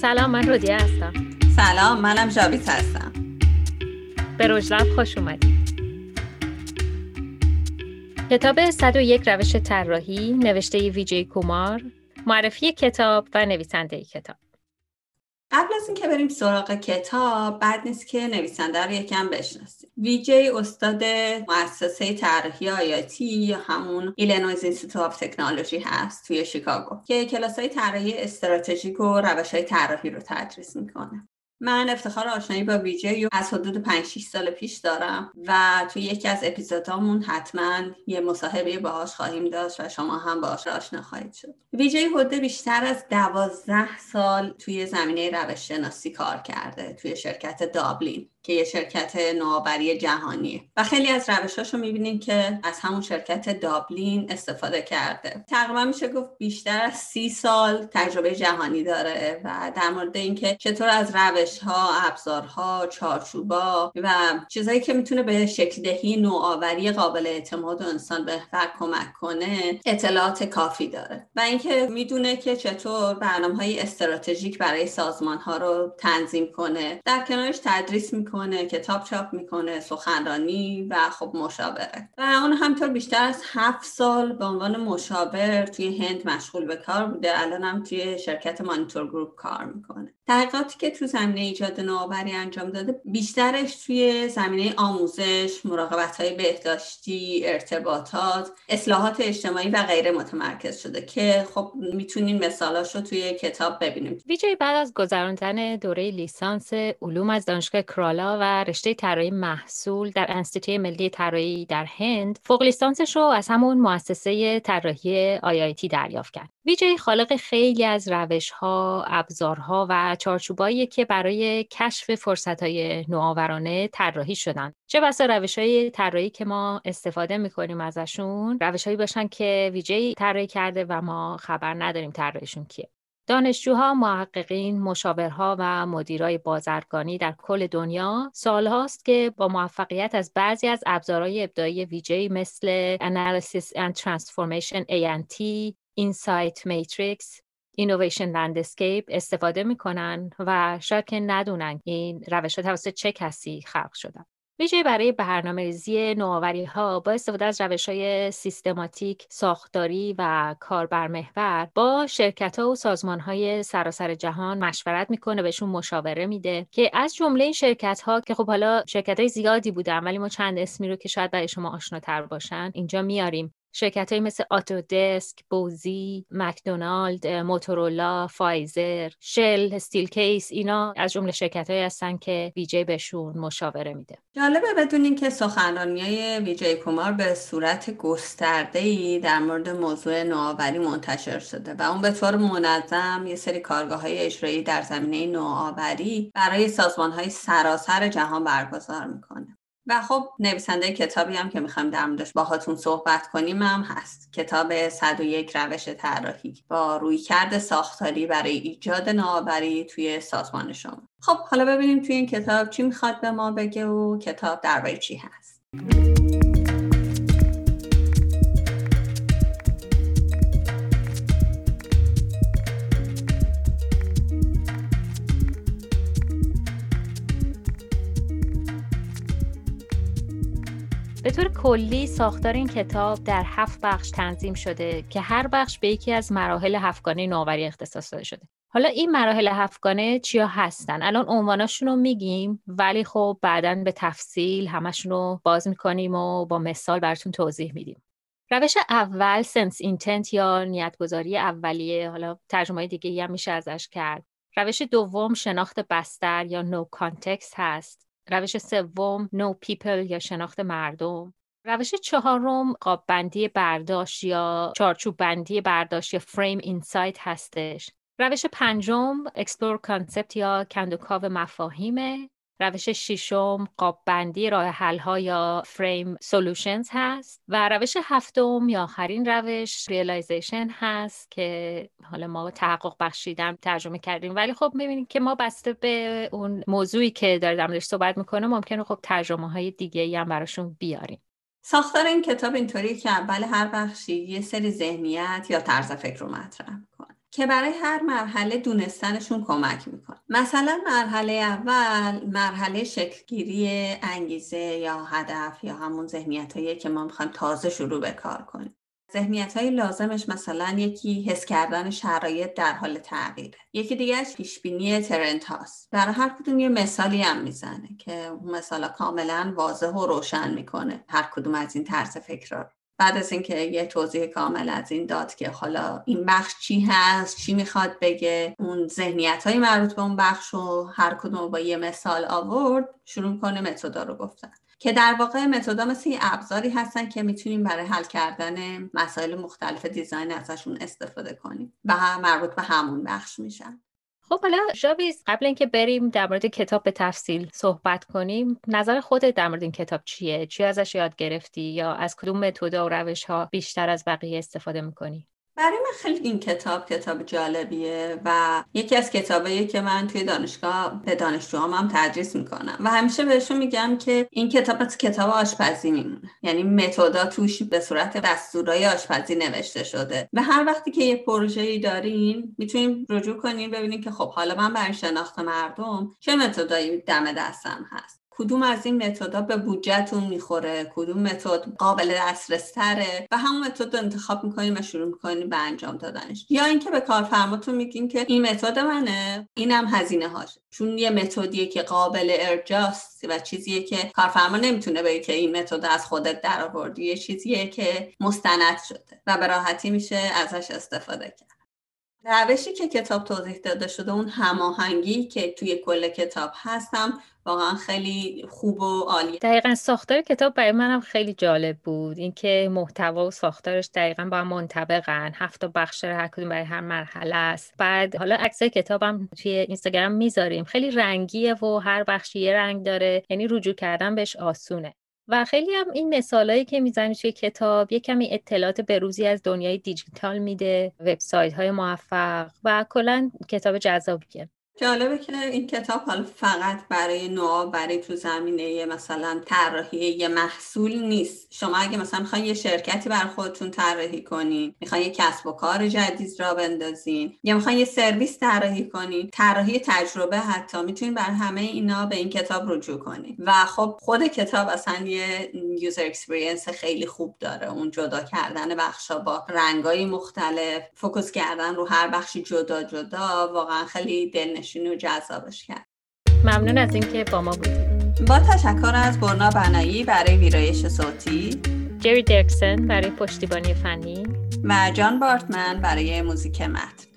سلام، من رودیه هستم. سلام، منم جاوید هستم. به رجلب خوش اومدید. کتاب 101 روش طراحی نوشته ویجی کومار، معرفی کتاب و نویسنده کتاب. قبل از این که بریم سراغ کتاب، بد نیست که نویسنده رو یکم بشناسیم. ویجی استاد مؤسسه طراحی آیاتی یا همون ایلینویز اینستیتوت آف تکنولوژی هست توی شیکاگو که کلاس‌های طراحی استراتژیک و روش‌های طراحی رو تدریس میکنه. من افتخار آشنایی با ویجی از حدود 5-6 سال پیش دارم و توی یکی از اپیزودامون حتما یه مصاحبه باهاش خواهیم داشت و شما هم باهاش آشنا خواهید شد. ویجی حدود بیشتر از 12 سال توی زمینه روش شناسی کار کرده توی شرکت دابلین که یه شرکت نوآوری جهانیه و خیلی از روش‌هاشو می‌بینین که از همون شرکت دابلین استفاده کرده. تقریبا میشه گفت بیشتر از 30 سال تجربه جهانی داره و در مورد اینکه چطور از روش‌ها، ابزارها، چارچوب‌ها و چیزایی که میتونه به شکل دهی نوآوری قابل اعتماد و انسان محور کمک کنه، اطلاعات کافی داره و اینکه میدونه که چطور برنامه‌های استراتژیک برای سازمان‌ها رو تنظیم کنه. در کنارش تدریس میکنه، کتاب چاپ میکنه، سخنرانی و خب مشاوره. و اون همطور بیشتر از 7 سال به عنوان مشاور توی هند مشغول به کار بوده. الان هم توی شرکت مانیتور گروپ کار میکنه. تحقیقاتی که تو زمینه ایجاد نوآوری انجام داده بیشترش توی زمینه آموزش، مراقبت‌های بهداشتی، ارتباطات، اصلاحات اجتماعی و غیره متمرکز شده که خب میتونین مثالاشو توی کتاب ببینیم. ویجی بعد از گذراندن دوره لیسانس علوم از دانشگاه کرالا و رشته طراحی محصول در انستیتوی ملی طراحی در هند، فوق لیسانسش رو از همون مؤسسه طراحی آی‌آی‌تی دریافت کرد. ویجی خالق خیلی از روش‌ها، ابزارها و چارچوبایی که برای کشف فرصت‌های نوآورانه طراحی شدن. چه بسا روش‌های طراحی که ما استفاده می‌کنیم ازشون، روش‌هایی باشن که ویجی طراحی کرده و ما خبر نداریم طراحیشون کیه. دانشجوها، محققین، مشاورها و مدیرای بازرگانی در کل دنیا سال‌هاست که با موفقیت از بعضی از ابزارهای ابداعی ویجی مثل Analysis and Transformation A&T، Insight Matrix، Innovation Landscape استفاده می‌کنن و شاید که ندونن این روش‌ها توسط چه کسی خلق شدن. ویجی برای برنامه‌ریزی نوآوری‌ها با استفاده از روش‌های سیستماتیک، ساختاری و کاربرمحور با شرکت‌ها و سازمان‌های سراسر جهان مشورت می‌کنه، بهشون مشاوره میده که از جمله این شرکت‌ها که خب حالا شرکت‌های زیادی بودن ولی ما چند اسمی رو که شاید برای شما آشناتر باشن اینجا میاریم. شرکت‌هایی مثل آتودسک، بوزی، مکدونالد، موتورولا، فایزر، شل، استیلکیس، اینا از جمله شرکت‌هایی هستن که ویجی بهشون مشاوره میده. جالبه بدونین که سخنرانی‌های ویجی کومار به صورت گسترده‌ای در مورد موضوع نوآوری منتشر شده و اون به طور منظم یه سری کارگاه‌های اجرایی در زمینه نوآوری برای سازمان‌های سراسر جهان برگزار میکنه. و خب نویسنده کتابی هم که میخوام در موردش باهاتون صحبت کنیم هم هست. کتاب 101 روش طراحی با رویکرد ساختاری برای ایجاد نوآوری توی سازمان شما. خب حالا ببینیم توی این کتاب چی میخواد به ما بگه و کتاب درباره چی هست. به طور کلی ساختار این کتاب در 7 بخش تنظیم شده که هر بخش به یکی از مراحل 7گانه نوآوری اختصاص داده شده. حالا این مراحل 7گانه چیا هستن؟ الان عنواناشون رو میگیم ولی خب بعداً به تفصیل همشون رو باز میکنیم و با مثال براتون توضیح میدیم. روش اول سنس اینتنت یا نیت‌گذاری اولیه، حالا ترجمه‌های دیگه‌ای هم میشه ازش کرد. روش دوم شناخت بستر یا نو کانتکست هست. روش سوم نو پیپل یا شناخت مردم. روش چهارم قاب بندی برداشت یا چارچوب بندی برداشت یا فریم اینسایت هستش. روش پنجم اکسپلور کانسپت یا کندوکاو مفاهیمه. روش ششم قاب بندی راه حل ها یا فریم سولوشنز هست و روش هفتم یا آخرین روش ریالایزیشن هست که حالا ما تحقق بخشیدم ترجمه کردیم ولی خب می‌بینید که ما بسته به اون موضوعی که در موردش صحبت می‌کنه ممکنه خب ترجمه‌های دیگه‌ای هم براشون بیاریم. ساختار این کتاب اینطوریه که اول هر بخشی یه سری ذهنیت یا طرز فکر رو مطرح می‌کنه. که برای هر مرحله دونستنشون کمک میکنه. مثلا مرحله اول مرحله شکلگیری انگیزه یا هدف یا همون ذهنیتایی که ما میخوایم تازه شروع به کار کنیم. ذهنیت‌های لازمش مثلا یکی حس کردن شرایط در حال تغییره، یکی دیگهش پیشبینی ترند هاست. برای هر کدوم یه مثالی هم میزنه که مثالا کاملا واضح و روشن میکنه هر کدوم از این طرز فکرها. بعد از اینکه یه توضیح کامل از این داد که حالا این بخش چی هست، چی میخواد بگه، اون ذهنیت‌های مربوط به اون بخش رو هر کدوم با یه مثال آورد، شروع کنه متدا رو گفتن. که در واقع متدا مثل ابزاری هستن که میتونیم برای حل کردن مسائل مختلف دیزاین ازشون استفاده کنیم و مربوط به همون بخش میشن. خب حالا جاویز، قبل اینکه بریم در مورد کتاب به تفصیل صحبت کنیم، نظر خودت در مورد این کتاب چیه؟ چی ازش یاد گرفتی یا از کدوم متدا و روش‌ها بیشتر از بقیه استفاده میکنی؟ برای من خیلی این کتاب جالبیه و یکی از کتابایی که من توی دانشگاه به دانشجوام هم تدریس میکنم و همیشه بهشون میگم که این کتاب از کتاب آشپزی میمونه. یعنی متدا توش به صورت دستورای آشپزی نوشته شده و هر وقتی که یه پروژه‌ای دارین میتونین رجوع کنین ببینین که خب حالا من برای شناخت مردم چه متدایی دم دستم هست، کدوم از این متدا به بودجه‌تون میخوره، کدوم متد قابل دسترس‌تره و همون متد رو انتخاب میکنیم و شروع میکنیم به انجام دادنش. یا اینکه به کارفرماتون میگیم که این متد منه، اینم هزینه هاشه، چون یه متدیه که قابل ارجاست و چیزیه که کارفرما نمیتونه بگه که این متد از خودت درآوردی، یه چیزیه که مستند شده و به راحتی میشه ازش استفاده کرد. روشی که کتاب توضیح داده شده، اون هماهنگی که توی کل کتاب هستم واقعا خیلی خوب و عالیه. دقیقاً ساختار کتاب برای منم خیلی جالب بود، اینکه محتوا و ساختارش دقیقاً با هم منطبقن. 7 بخش هر کدوم برای هر مرحله است. بعد حالا عکس کتابم توی اینستاگرام میذاریم، خیلی رنگیه و هر بخش یه رنگ داره، یعنی رجوع کردن بهش آسونه. و خیلی هم این مثالایی که میزنی توی کتاب یک کمی اطلاعات بروزی از دنیای دیجیتال میده، وبسایت‌های موفق و کلا کتاب جذابیه. جالبه که این کتاب حالا فقط برای نوآوری تو زمینه مثلا طراحی یه محصول نیست. شما اگه مثلا میخواین یه شرکتی برای خودتون طراحی کنین، میخواین یه کسب و کار جدید را بندازین، یا میخواین یه سرویس طراحی کنین، طراحی تجربه، حتی میتونین برای همه اینا به این کتاب رجوع کنین. و خب خود کتاب اصلا یه یوزر اکسپریانس خیلی خوب داره، اون جدا کردن بخشا با رنگای مختلف، فوکوس کردن رو هر بخشی جدا جدا، واقعا خیلی دلنشین و جذابش کرد. ممنون از اینکه با ما بودید. با تشکر از برنا بنایی برای ویرایش صوتی، جری دیکسن برای پشتیبانی فنی و جان بارتمن برای موزیک متن.